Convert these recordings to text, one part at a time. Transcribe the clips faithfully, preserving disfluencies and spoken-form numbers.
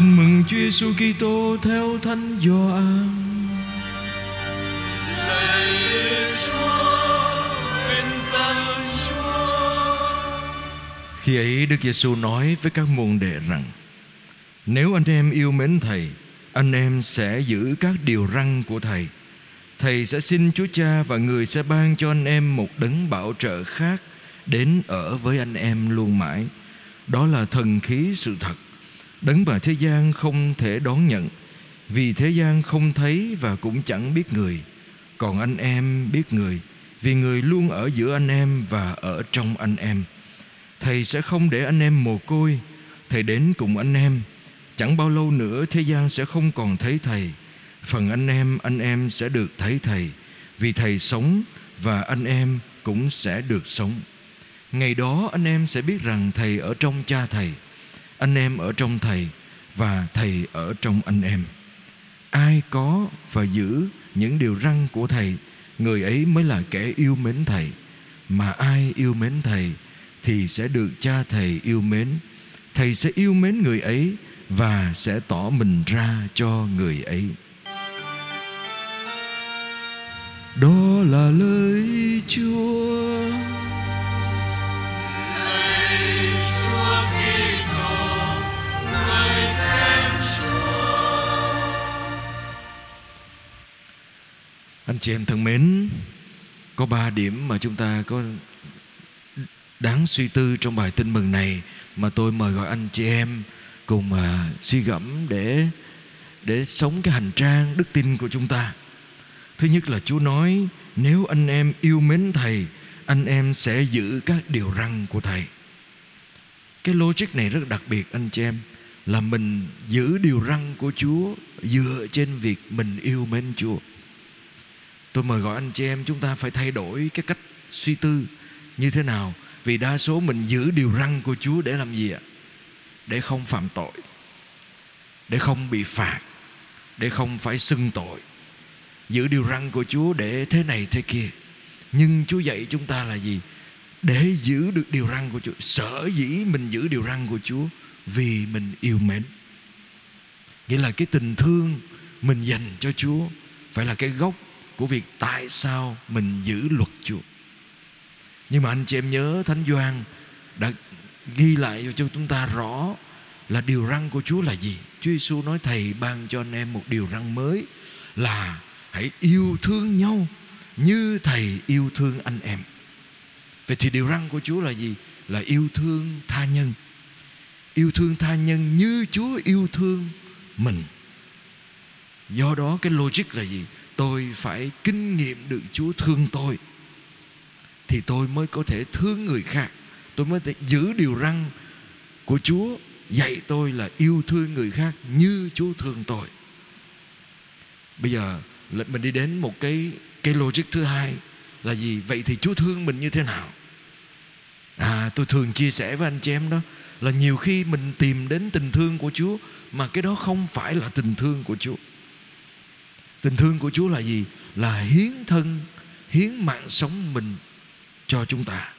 Tin mừng Chúa Giêsu Kitô theo Thánh Gioan. Khi ấy Đức Giêsu nói với các môn đệ rằng: Nếu anh em yêu mến Thầy, anh em sẽ giữ các điều răn của Thầy. Thầy sẽ xin Chúa Cha và Người sẽ ban cho anh em một đấng bảo trợ khác đến ở với anh em luôn mãi. Đó là thần khí sự thật, đấng mà thế gian không thể đón nhận, vì thế gian không thấy và cũng chẳng biết Người. Còn anh em biết Người, vì Người luôn ở giữa anh em và ở trong anh em. Thầy sẽ không để anh em mồ côi, Thầy đến cùng anh em. Chẳng bao lâu nữa thế gian sẽ không còn thấy Thầy. Phần anh em, anh em sẽ được thấy Thầy, vì Thầy sống và anh em cũng sẽ được sống. Ngày đó anh em sẽ biết rằng Thầy ở trong Cha Thầy, anh em ở trong Thầy và Thầy ở trong anh em. Ai có và giữ những điều răn của Thầy, người ấy mới là kẻ yêu mến Thầy. Mà ai yêu mến Thầy thì sẽ được Cha Thầy yêu mến. Thầy sẽ yêu mến người ấy và sẽ tỏ mình ra cho người ấy. Đó là lời Chúa. Anh chị em thân mến, có ba điểm mà chúng ta có đáng suy tư trong bài tin mừng này mà tôi mời gọi anh chị em cùng mà suy gẫm để để sống cái hành trang đức tin của chúng ta. Thứ nhất là Chúa nói: nếu anh em yêu mến Thầy, anh em sẽ giữ các điều răn của Thầy. Cái logic này rất đặc biệt anh chị em, là mình giữ điều răn của Chúa dựa trên việc mình yêu mến Chúa. Tôi mời gọi anh chị em chúng ta phải thay đổi cái cách suy tư như thế nào. Vì đa số mình giữ điều răn của Chúa để làm gì ạ? Để không phạm tội, để không bị phạt, để không phải xưng tội. Giữ điều răn của Chúa để thế này thế kia. Nhưng Chúa dạy chúng ta là gì? Để giữ được điều răn của Chúa. Sở dĩ mình giữ điều răn của Chúa vì mình yêu mến. Nghĩa là cái tình thương mình dành cho Chúa phải là cái gốc của việc tại sao mình giữ luật Chúa. Nhưng mà anh chị em nhớ Thánh Gioan đã ghi lại cho chúng ta rõ là điều răn của Chúa là gì. Chúa Giêsu nói: Thầy ban cho anh em một điều răn mới là hãy yêu thương nhau như Thầy yêu thương anh em. Vậy thì điều răn của Chúa là gì? Là yêu thương tha nhân. Yêu thương tha nhân như Chúa yêu thương mình. Do đó cái logic là gì? Tôi phải kinh nghiệm được Chúa thương tôi thì tôi mới có thể thương người khác. Tôi mới thể giữ điều răn của Chúa dạy tôi là yêu thương người khác như Chúa thương tôi. Bây giờ mình đi đến một cái, cái logic thứ hai là gì? Vậy thì Chúa thương mình như thế nào? À, tôi thường chia sẻ với anh chị em đó là nhiều khi mình tìm đến tình thương của Chúa mà cái đó không phải là tình thương của Chúa. Tình thương của Chúa là gì? Là hiến thân, hiến mạng sống mình cho chúng ta.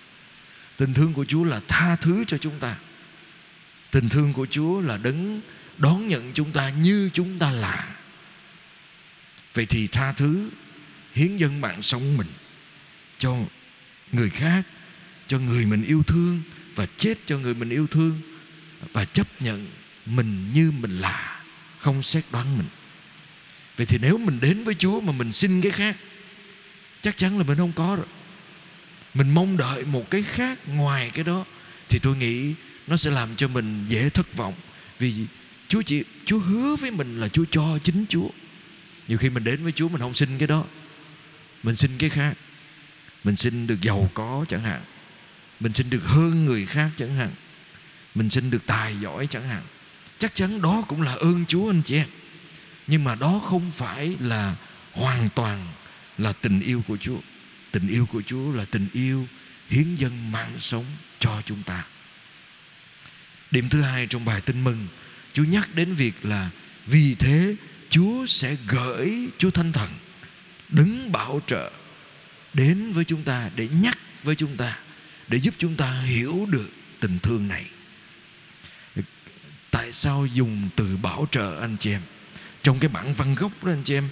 Tình thương của Chúa là tha thứ cho chúng ta. Tình thương của Chúa là đấng đón nhận chúng ta như chúng ta là. Vậy thì tha thứ, hiến dâng mạng sống mình cho người khác, cho người mình yêu thương và chết cho người mình yêu thương và chấp nhận mình như mình là, không xét đoán mình. Vậy thì nếu mình đến với Chúa mà mình xin cái khác, chắc chắn là mình không có rồi. Mình mong đợi một cái khác ngoài cái đó thì tôi nghĩ nó sẽ làm cho mình dễ thất vọng. Vì Chúa chỉ Chúa hứa với mình là Chúa cho chính Chúa. Nhiều khi mình đến với Chúa mình không xin cái đó, mình xin cái khác. Mình xin được giàu có chẳng hạn, mình xin được hơn người khác chẳng hạn, mình xin được tài giỏi chẳng hạn. Chắc chắn đó cũng là ơn Chúa anh chị em, nhưng mà đó không phải là hoàn toàn là tình yêu của Chúa. Tình yêu của Chúa là tình yêu hiến dâng mạng sống cho chúng ta. Điểm thứ hai trong bài tin mừng, Chúa nhắc đến việc là vì thế Chúa sẽ gửi Chúa Thánh Thần, đấng bảo trợ đến với chúng ta để nhắc với chúng ta, để giúp chúng ta hiểu được tình thương này. tại sao dùng từ bảo trợ anh chị em? Trong cái bản văn gốc đó anh chị em,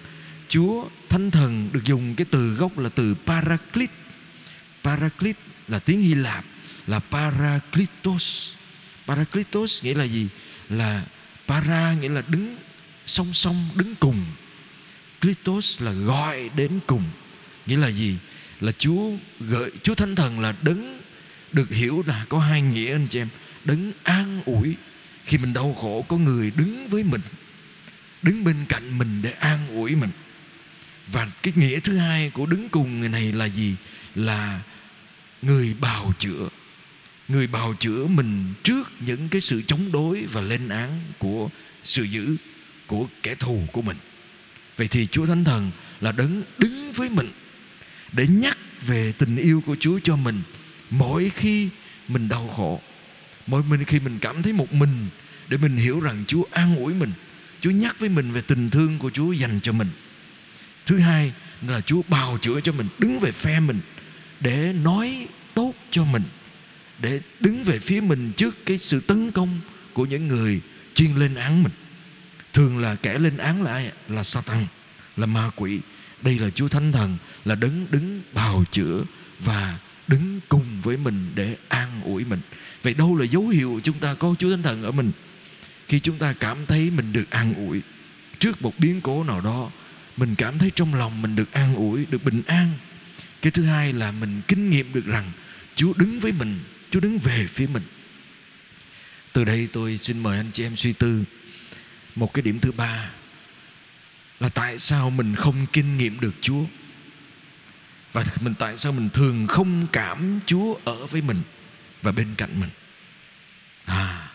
Chúa Thánh Thần được dùng cái từ gốc là từ Paraclete. Paraclete là tiếng Hy Lạp là Parakletos. Parakletos nghĩa là gì? Là para nghĩa là đứng song song, đứng cùng. Kletos là gọi đến cùng. Nghĩa là gì? Là Chúa gợi, Chúa Thánh Thần là đấng được hiểu là có hai nghĩa anh chị em. Đấng an ủi, khi mình đau khổ có người đứng với mình, đứng bên cạnh mình để an ủi mình. Và cái nghĩa thứ hai của đứng cùng người này là gì? Là người bào chữa. Người bào chữa mình trước những cái sự chống đối và lên án của sự dữ, của kẻ thù của mình. Vậy thì Chúa Thánh Thần là đấng đứng với mình để nhắc về tình yêu của Chúa cho mình mỗi khi mình đau khổ, mỗi mình khi mình cảm thấy một mình, để mình hiểu rằng Chúa an ủi mình. Chúa nhắc với mình về tình thương của Chúa dành cho mình. Thứ hai là Chúa bào chữa cho mình, đứng về phe mình để nói tốt cho mình, để đứng về phía mình trước cái sự tấn công của những người chuyên lên án mình. Thường là kẻ lên án là ai? Là Satan, là ma quỷ. Đây là Chúa Thánh Thần là đấng đứng bào chữa và đứng cùng với mình để an ủi mình. Vậy đâu là dấu hiệu chúng ta có Chúa Thánh Thần ở mình? Khi chúng ta cảm thấy mình được an ủi trước một biến cố nào đó, mình cảm thấy trong lòng mình được an ủi, được bình an. Cái thứ hai là mình kinh nghiệm được rằng Chúa đứng với mình, Chúa đứng về phía mình. Từ đây tôi xin mời anh chị em suy tư một cái điểm thứ ba, là tại sao mình không kinh nghiệm được Chúa, và mình tại sao mình thường không cảm Chúa ở với mình và bên cạnh mình. À,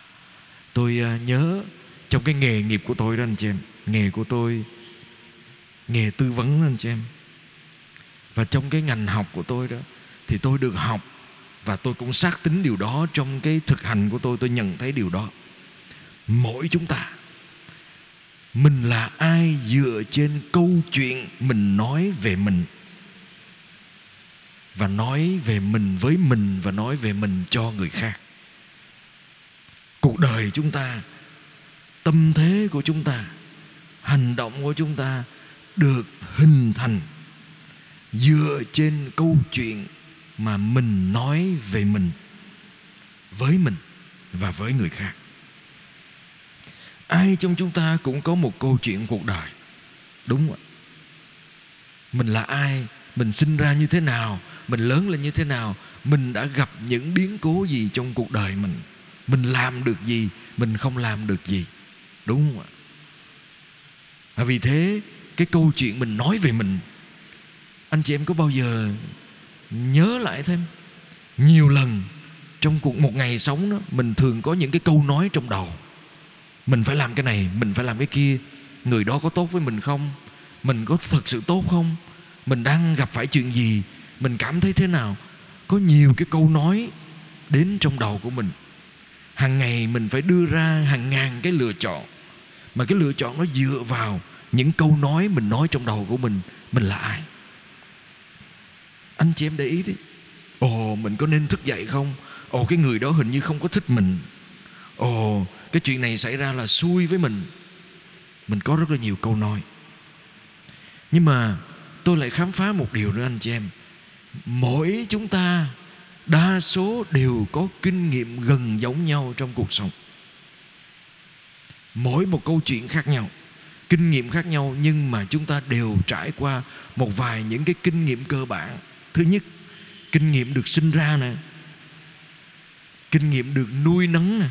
tôi nhớ trong cái nghề nghiệp của tôi đó anh chị em, nghề của tôi nghề tư vấn đó anh chị em, và trong cái ngành học của tôi đó, thì tôi được học và tôi cũng xác tín điều đó. Trong cái thực hành của tôi, tôi nhận thấy điều đó. Mỗi chúng ta, mình là ai dựa trên câu chuyện mình nói về mình, và nói về mình với mình, và nói về mình cho người khác. Cuộc đời chúng ta, tâm thế của chúng ta, hành động của chúng ta được hình thành dựa trên câu chuyện mà mình nói về mình, với mình và với người khác. Ai trong chúng ta cũng có một câu chuyện cuộc đời, đúng không? Mình là ai, mình sinh ra như thế nào, mình lớn lên như thế nào, mình đã gặp những biến cố gì trong cuộc đời mình, mình làm được gì, mình không làm được gì, đúng không ạ? À, vì thế cái câu chuyện mình nói về mình, anh chị em có bao giờ nhớ lại thêm nhiều lần trong cuộc một ngày sống đó, mình thường có những cái câu nói trong đầu. Mình phải làm cái này, mình phải làm cái kia. Người đó có tốt với mình không? Mình có thật sự tốt không? Mình đang gặp phải chuyện gì? Mình cảm thấy thế nào? Có nhiều cái câu nói đến trong đầu của mình. Hàng ngày mình phải đưa ra hàng ngàn cái lựa chọn, mà cái lựa chọn nó dựa vào những câu nói mình nói trong đầu của mình. Mình là ai? Anh chị em để ý đi. Ồ, mình có nên thức dậy không? Ồ, cái người đó hình như không có thích mình. Ồ, cái chuyện này xảy ra là xui với mình. Mình có rất là nhiều câu nói. Nhưng mà tôi lại khám phá một điều nữa anh chị em. Mỗi chúng ta, đa số đều có kinh nghiệm gần giống nhau trong cuộc sống. Mỗi một câu chuyện khác nhau, kinh nghiệm khác nhau, nhưng mà chúng ta đều trải qua một vài những cái kinh nghiệm cơ bản. Thứ nhất, kinh nghiệm được sinh ra nè, kinh nghiệm được nuôi nấng nè.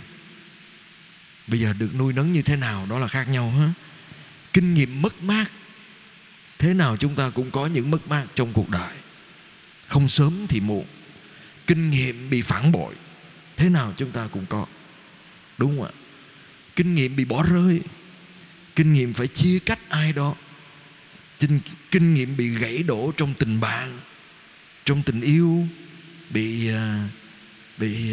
Bây giờ được nuôi nấng như thế nào đó là khác nhau ha. Kinh nghiệm mất mát, thế nào chúng ta cũng có những mất mát trong cuộc đời, không sớm thì muộn. Kinh nghiệm bị phản bội, thế nào chúng ta cũng có, đúng không ạ? Kinh nghiệm bị bỏ rơi, kinh nghiệm phải chia cách ai đó, kinh, kinh nghiệm bị gãy đổ trong tình bạn, trong tình yêu, bị bị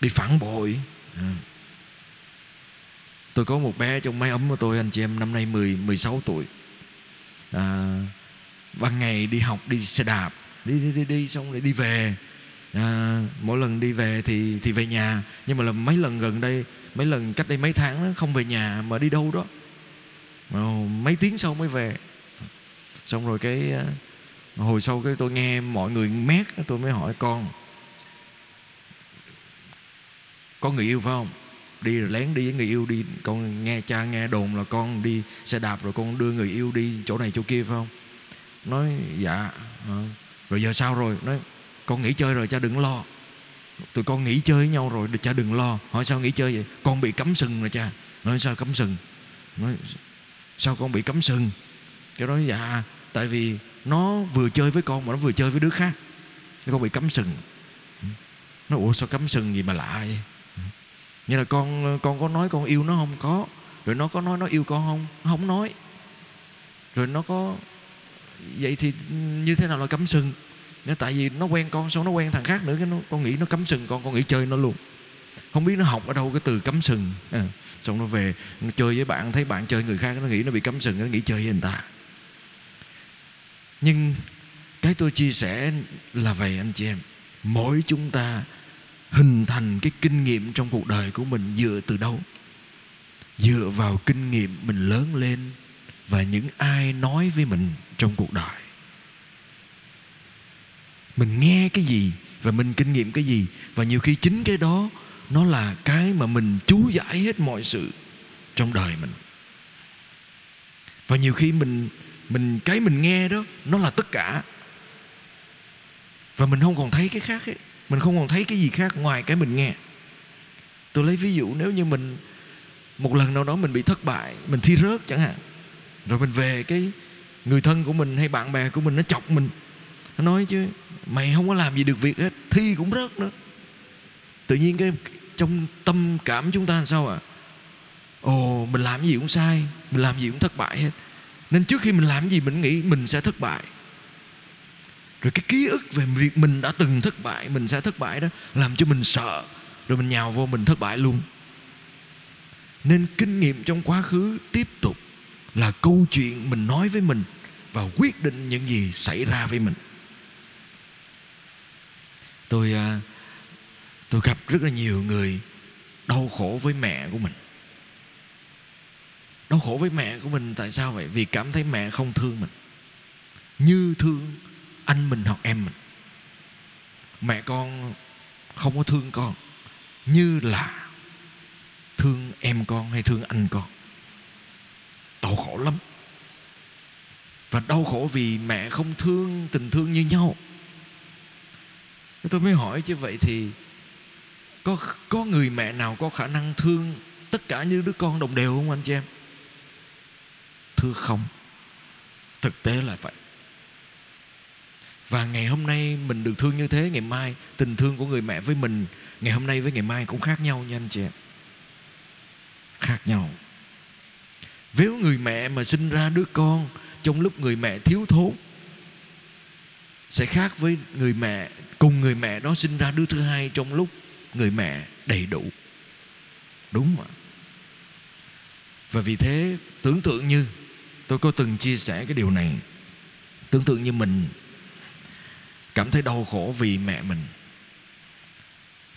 bị phản bội. À. Tôi có một bé trong mái ấm của tôi anh chị em, năm nay mười, mười sáu tuổi. à, Ban ngày đi học đi xe đạp, Đi đi đi, đi xong lại đi về. à, Mỗi lần đi về thì, thì về nhà. Nhưng mà là mấy lần gần đây Mấy lần cách đây mấy tháng đó, không về nhà mà đi đâu đó, mấy tiếng sau mới về. Xong rồi cái hồi sau cái tôi nghe mọi người mét, tôi mới hỏi con, có người yêu phải không? Đi rồi lén đi với người yêu đi. Con nghe cha nghe đồn là con đi xe đạp rồi con đưa người yêu đi chỗ này chỗ kia phải không? Nói dạ. Rồi giờ sao rồi? Nói con nghỉ chơi rồi cha đừng lo. Tụi con nghỉ chơi với nhau rồi cha đừng lo. Hỏi sao nghỉ chơi vậy? Con bị cắm sừng rồi cha. Nói sao cắm sừng? Nói sao con bị cắm sừng? Cái đó dạ, tại vì nó vừa chơi với con mà nó vừa chơi với đứa khác, con bị cắm sừng. Nó ủa sao cắm sừng gì mà lạ vậy? Như là con con có nói con yêu nó không? Có. Rồi nó có nói nó yêu con không? Nó không nói. Rồi nó có, vậy thì như thế nào là cắm sừng? Nó tại vì nó quen con, xong nó quen thằng khác nữa, cái nó, con nghĩ nó cắm sừng con, con nghĩ chơi nó luôn. Không biết nó học ở đâu cái từ cắm sừng à. Xong nó về nó chơi với bạn, thấy bạn chơi người khác, nó nghĩ nó bị cắm sừng, nó nghĩ chơi với người ta. Nhưng cái tôi chia sẻ là vậy anh chị em, mỗi chúng ta hình thành cái kinh nghiệm trong cuộc đời của mình dựa từ đâu? Dựa vào kinh nghiệm mình lớn lên và những ai nói với mình trong cuộc đời. Mình nghe cái gì và mình kinh nghiệm cái gì, và nhiều khi chính cái đó nó là cái mà mình chú giải hết mọi sự trong đời mình. Và nhiều khi mình mình cái mình nghe đó nó là tất cả, và mình không còn thấy cái khác ấy. Mình không còn thấy cái gì khác ngoài cái mình nghe. Tôi lấy ví dụ, nếu như mình một lần nào đó mình bị thất bại, mình thi rớt chẳng hạn, rồi mình về cái người thân của mình hay bạn bè của mình nó chọc mình, nó nói chứ mày không có làm gì được việc hết, thi cũng rớt nữa. Tự nhiên cái trong tâm cảm chúng ta làm sao ạ? À? Ồ, mình làm gì cũng sai, mình làm gì cũng thất bại hết. Nên trước khi mình làm gì mình nghĩ mình sẽ thất bại. Rồi cái ký ức về việc mình đã từng thất bại, mình sẽ thất bại đó, làm cho mình sợ. Rồi mình nhào vô mình thất bại luôn. Nên kinh nghiệm trong quá khứ tiếp tục là câu chuyện mình nói với mình và quyết định những gì xảy ra với mình. Tôi Tôi gặp rất là nhiều người đau khổ với mẹ của mình. Đau khổ với mẹ của mình tại sao vậy? Vì cảm thấy mẹ không thương mình như thương anh mình hoặc em mình. Mẹ con không có thương con như là thương em con hay thương anh con. Đau khổ lắm. Và đau khổ vì mẹ không thương, tình thương như nhau. Tôi mới hỏi chứ vậy thì Có, có người mẹ nào có khả năng thương tất cả như đứa con đồng đều không anh chị em? Thưa không. Thực tế là vậy. Và ngày hôm nay mình được thương như thế, ngày mai tình thương của người mẹ với mình ngày hôm nay với ngày mai cũng khác nhau nha anh chị em. Khác nhau. Nếu người mẹ mà sinh ra đứa con trong lúc người mẹ thiếu thốn sẽ khác với người mẹ, cùng người mẹ đó sinh ra đứa thứ hai trong lúc người mẹ đầy đủ. Đúng ạ. Và vì thế tưởng tượng như, tôi có từng chia sẻ cái điều này, tưởng tượng như mình cảm thấy đau khổ vì mẹ mình.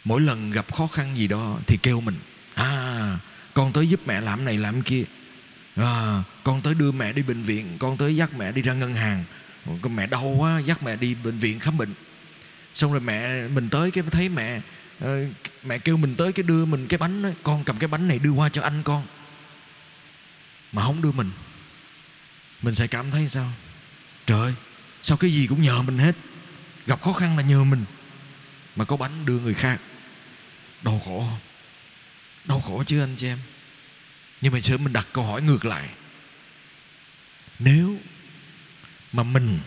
Mỗi lần gặp khó khăn gì đó thì kêu mình, à con tới giúp mẹ làm này làm kia, à, con tới đưa mẹ đi bệnh viện, con tới dắt mẹ đi ra ngân hàng, mẹ đau quá dắt mẹ đi bệnh viện khám bệnh. Xong rồi mẹ mình tới cái thấy mẹ, mẹ kêu mình tới cái đưa mình cái bánh đó, con cầm cái bánh này đưa qua cho anh con, mà không đưa mình. Mình sẽ cảm thấy sao? Trời ơi, sao cái gì cũng nhờ mình hết, gặp khó khăn là nhờ mình, mà có bánh đưa người khác. Đau khổ không? Đau khổ chứ anh chị em. Nhưng mà sớm mình đặt câu hỏi ngược lại, nếu mà mình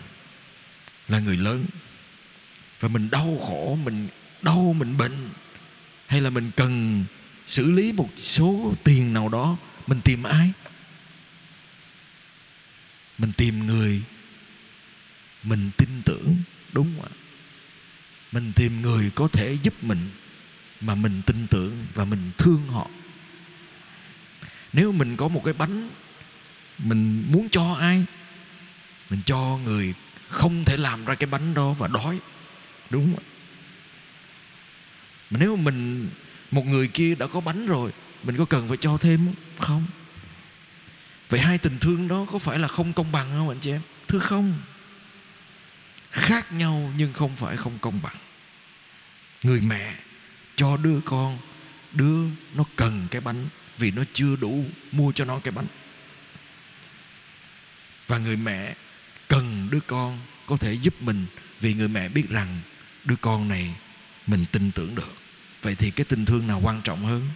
là người lớn và mình đau khổ, mình đau, mình bệnh, hay là mình cần xử lý một số tiền nào đó, mình tìm ai? Mình tìm người mình tin tưởng. Đúng không ạ? Mình tìm người có thể giúp mình mà mình tin tưởng và mình thương họ. Nếu mình có một cái bánh, mình muốn cho ai? Mình cho người không thể làm ra cái bánh đó và đói. Đúng không ạ? Mà nếu mình, một người kia đã có bánh rồi mình có cần phải cho thêm không? Vậy hai tình thương đó có phải là không công bằng không anh chị em? Thưa không. Khác nhau nhưng không phải không công bằng. Người mẹ cho đứa con, đứa nó cần cái bánh vì nó chưa đủ mua cho nó cái bánh. Và người mẹ cần đứa con có thể giúp mình vì người mẹ biết rằng đứa con này mình tin tưởng được. Vậy thì cái tình thương nào quan trọng hơn?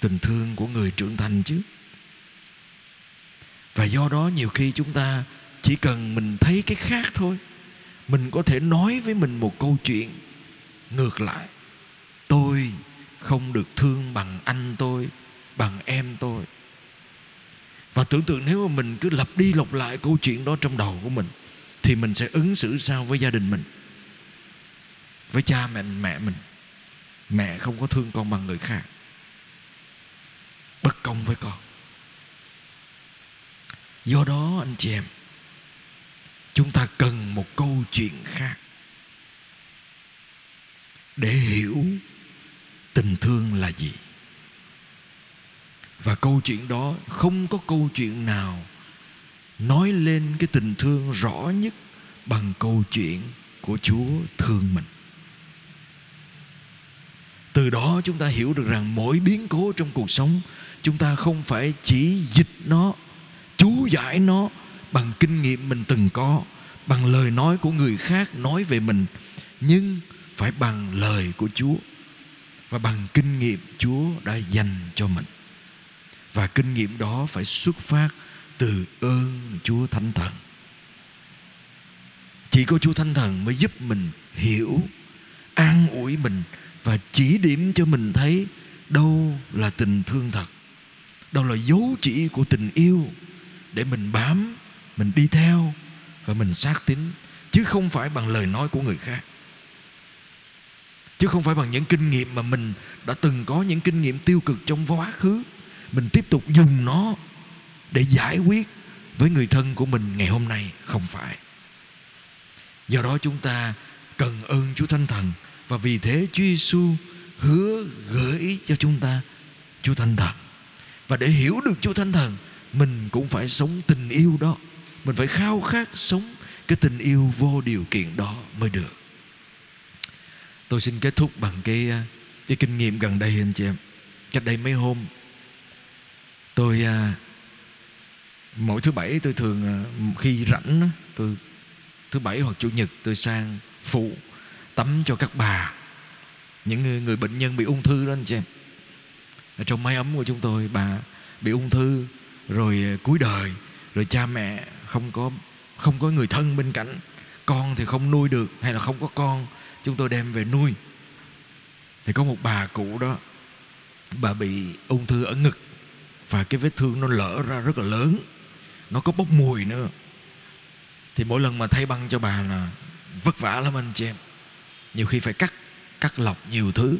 Tình thương của người trưởng thành chứ. Và do đó nhiều khi chúng ta chỉ cần mình thấy cái khác thôi, mình có thể nói với mình một câu chuyện ngược lại. Tôi không được thương bằng anh tôi, bằng em tôi. Và tưởng tượng nếu mà mình cứ lặp đi lặp lại câu chuyện đó trong đầu của mình, thì mình sẽ ứng xử sao với gia đình mình, với cha mẹ, mẹ mình? Mẹ không có thương con bằng người khác, bất công với con. Do đó anh chị em, chúng ta cần một câu chuyện khác để hiểu tình thương là gì. Và câu chuyện đó, không có câu chuyện nào nói lên cái tình thương rõ nhất bằng câu chuyện của Chúa thương mình. Từ đó chúng ta hiểu được rằng mỗi biến cố trong cuộc sống, chúng ta không phải chỉ dịch nó, chú giải nó bằng kinh nghiệm mình từng có, bằng lời nói của người khác nói về mình, nhưng phải bằng lời của Chúa và bằng kinh nghiệm Chúa đã dành cho mình. Và kinh nghiệm đó phải xuất phát từ ơn Chúa Thánh Thần. Chỉ có Chúa Thánh Thần mới giúp mình hiểu, an ủi mình và chỉ điểm cho mình thấy đâu là tình thương thật, đâu là dấu chỉ của tình yêu, để mình bám, mình đi theo và mình xác tín, chứ không phải bằng lời nói của người khác, chứ không phải bằng những kinh nghiệm mà mình đã từng có, những kinh nghiệm tiêu cực trong quá khứ. Mình tiếp tục dùng nó để giải quyết với người thân của mình ngày hôm nay, không phải. Do đó chúng ta cần ơn Chúa Thánh Thần. Và vì thế Chúa Giêsu hứa gợi ý cho chúng ta Chúa Thánh Thần. Và để hiểu được Chúa Thánh Thần, mình cũng phải sống tình yêu đó. Mình phải khao khát sống cái tình yêu vô điều kiện đó mới được. Tôi xin kết thúc bằng cái, cái kinh nghiệm gần đây anh chị em. Cách đây mấy hôm, tôi mỗi thứ bảy tôi thường khi rảnh, tôi thứ bảy hoặc chủ nhật tôi sang phụ tắm cho các bà, những người, người bệnh nhân bị ung thư đó anh chị em. Ở trong mái ấm của chúng tôi, bà bị ung thư rồi cuối đời, rồi cha mẹ không có không có người thân bên cạnh, con thì không nuôi được, hay là không có con, chúng tôi đem về nuôi. Thì có một bà cụ đó, bà bị ung thư ở ngực và cái vết thương nó lở ra rất là lớn, nó có bốc mùi nữa. Thì mỗi lần mà thay băng cho bà là vất vả lắm anh chị em, nhiều khi phải cắt cắt lọc nhiều thứ.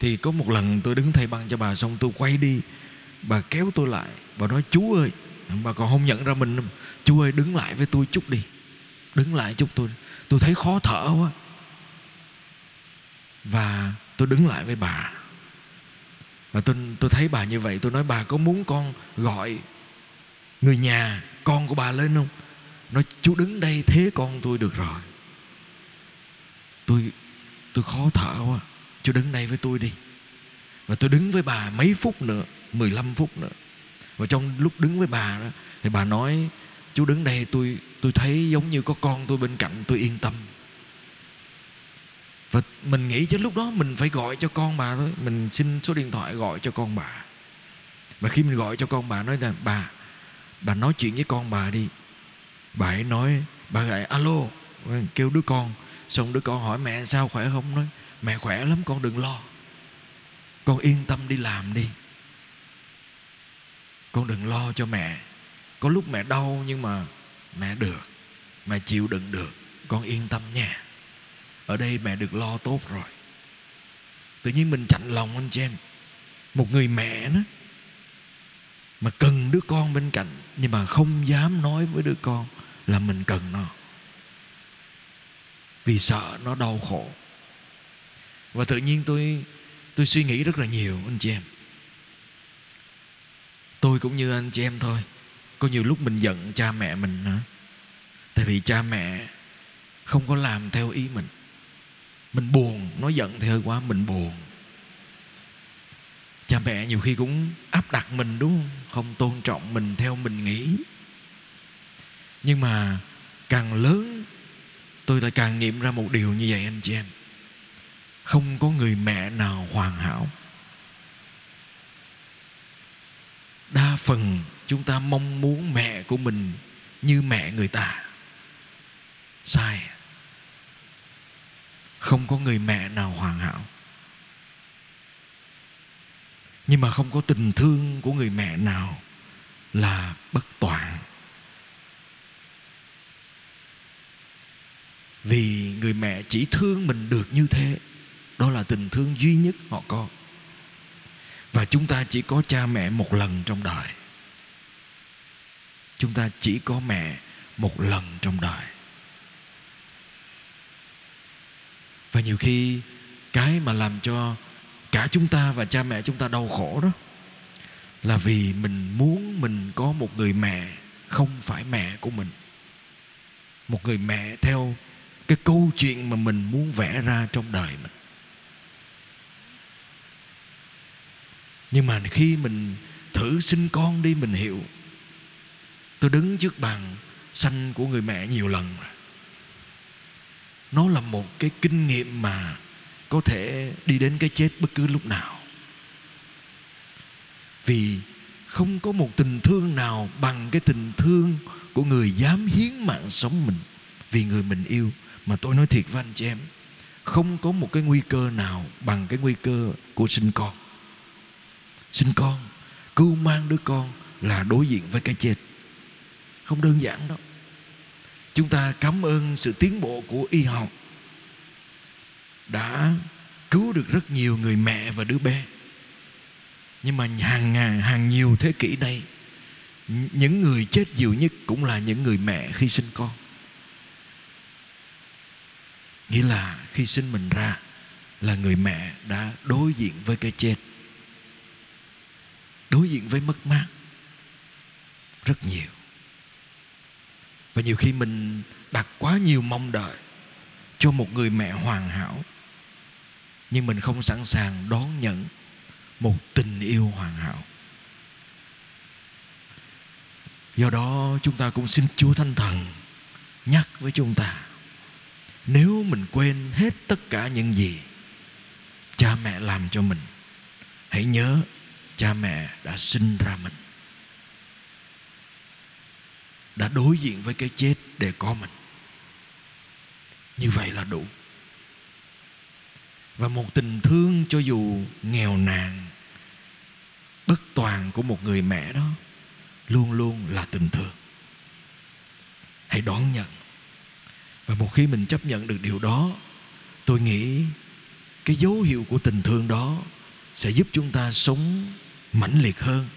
Thì có một lần tôi đứng thay băng cho bà xong tôi quay đi, bà kéo tôi lại, bà nói chú ơi, bà còn không nhận ra mình, chú ơi đứng lại với tôi chút đi, đứng lại chút tôi, tôi thấy khó thở quá. Và tôi đứng lại với bà. Và tôi, tôi thấy bà như vậy, tôi nói bà có muốn con gọi người nhà, con của bà lên không? Nói chú đứng đây thế con tôi được rồi, Tôi tôi khó thở quá, chú đứng đây với tôi đi. Và tôi đứng với bà mấy phút nữa, mười lăm phút nữa. Và trong lúc đứng với bà đó, thì bà nói chú đứng đây, tôi, tôi thấy giống như có con tôi bên cạnh, tôi yên tâm. Và mình nghĩ chứ lúc đó mình phải gọi cho con bà thôi, mình xin số điện thoại gọi cho con bà. Và khi mình gọi cho con bà, nói là bà, bà nói chuyện với con bà đi. Bà ấy nói, bà gọi alo, kêu đứa con. Xong đứa con hỏi mẹ sao khỏe không? Nói mẹ khỏe lắm con đừng lo, con yên tâm đi làm đi, con đừng lo cho mẹ. Có lúc mẹ đau nhưng mà mẹ được, mẹ chịu đựng được, con yên tâm nha. Ở đây mẹ được lo tốt rồi. Tự nhiên mình chạnh lòng anh chị em. Một người mẹ đó mà cần đứa con bên cạnh, nhưng mà không dám nói với đứa con là mình cần nó, vì sợ nó đau khổ. Và tự nhiên tôi Tôi suy nghĩ rất là nhiều anh chị em. Tôi cũng như anh chị em thôi. Có nhiều lúc mình giận cha mẹ mình nữa, tại vì cha mẹ không có làm theo ý mình. Mình buồn, nói giận thì hơi quá, mình buồn. Cha mẹ nhiều khi cũng áp đặt mình đúng không? Không tôn trọng mình theo mình nghĩ. Nhưng mà càng lớn, tôi lại càng nghiệm ra một điều như vậy anh chị em. Không có người mẹ nào hoàn hảo. Đa phần chúng ta mong muốn mẹ của mình như mẹ người ta. Sai. Không có người mẹ nào hoàn hảo. Nhưng mà không có tình thương của người mẹ nào là bất toàn. Vì người mẹ chỉ thương mình được như thế. Đó là tình thương duy nhất họ có. Và chúng ta chỉ có cha mẹ một lần trong đời. Chúng ta chỉ có mẹ một lần trong đời. Và nhiều khi cái mà làm cho cả chúng ta và cha mẹ chúng ta đau khổ đó là vì mình muốn mình có một người mẹ không phải mẹ của mình. Một người mẹ theo cái câu chuyện mà mình muốn vẽ ra trong đời mình. Nhưng mà khi mình thử sinh con đi mình hiểu. Tôi đứng trước bàn sanh của người mẹ nhiều lần rồi. Nó là một cái kinh nghiệm mà có thể đi đến cái chết bất cứ lúc nào. Vì không có một tình thương nào bằng cái tình thương của người dám hiến mạng sống mình vì người mình yêu. Mà tôi nói thiệt với anh chị em, không có một cái nguy cơ nào bằng cái nguy cơ của sinh con. Sinh con, cưu mang đứa con là đối diện với cái chết. Không đơn giản đâu. Chúng ta cảm ơn sự tiến bộ của y học đã cứu được rất nhiều người mẹ và đứa bé. Nhưng mà hàng ngàn, hàng nhiều thế kỷ nay, những người chết nhiều nhất cũng là những người mẹ khi sinh con. Nghĩa là khi sinh mình ra là người mẹ đã đối diện với cái chết, đối diện với mất mát rất nhiều. Và nhiều khi mình đặt quá nhiều mong đợi cho một người mẹ hoàn hảo, nhưng mình không sẵn sàng đón nhận một tình yêu hoàn hảo. Do đó chúng ta cũng xin Chúa Thánh Thần nhắc với chúng ta, nếu mình quên hết tất cả những gì cha mẹ làm cho mình, hãy nhớ cha mẹ đã sinh ra mình, đã đối diện với cái chết để có mình. Như vậy là đủ. Và một tình thương cho dù nghèo nàn, bất toàn của một người mẹ đó luôn luôn là tình thương. Hãy đón nhận. Và một khi mình chấp nhận được điều đó, tôi nghĩ cái dấu hiệu của tình thương đó sẽ giúp chúng ta sống mãnh liệt hơn,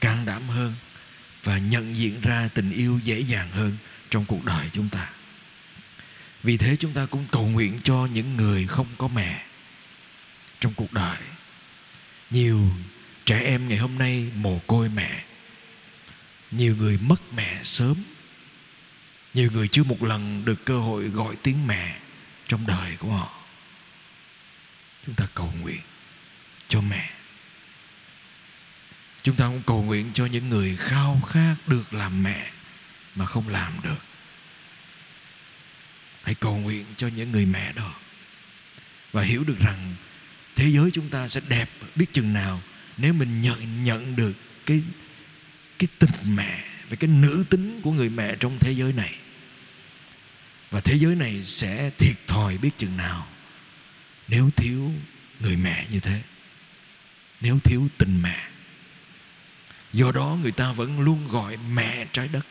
can đảm hơn và nhận diện ra tình yêu dễ dàng hơn trong cuộc đời chúng ta. Vì thế chúng ta cũng cầu nguyện cho những người không có mẹ trong cuộc đời. Nhiều trẻ em ngày hôm nay mồ côi mẹ, nhiều người mất mẹ sớm, nhiều người chưa một lần được cơ hội gọi tiếng mẹ trong đời của họ. Chúng ta cầu nguyện cho mẹ. Chúng ta cũng cầu nguyện cho những người khao khát được làm mẹ mà không làm được. Hãy cầu nguyện cho những người mẹ đó. Và hiểu được rằng thế giới chúng ta sẽ đẹp biết chừng nào nếu mình nhận nhận được cái, cái tình mẹ và cái nữ tính của người mẹ trong thế giới này. Và thế giới này sẽ thiệt thòi biết chừng nào nếu thiếu người mẹ như thế, nếu thiếu tình mẹ. Do đó người ta vẫn luôn gọi mẹ trái đất.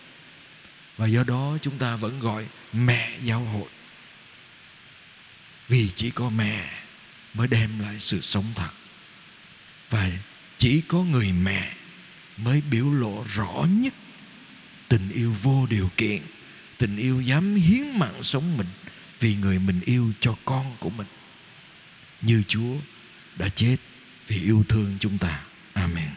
Và do đó chúng ta vẫn gọi mẹ giáo hội. Vì chỉ có mẹ mới đem lại sự sống thật. Và chỉ có người mẹ mới biểu lộ rõ nhất tình yêu vô điều kiện, tình yêu dám hiến mạng sống mình vì người mình yêu cho con của mình. Như Chúa đã chết vì yêu thương chúng ta. Amen.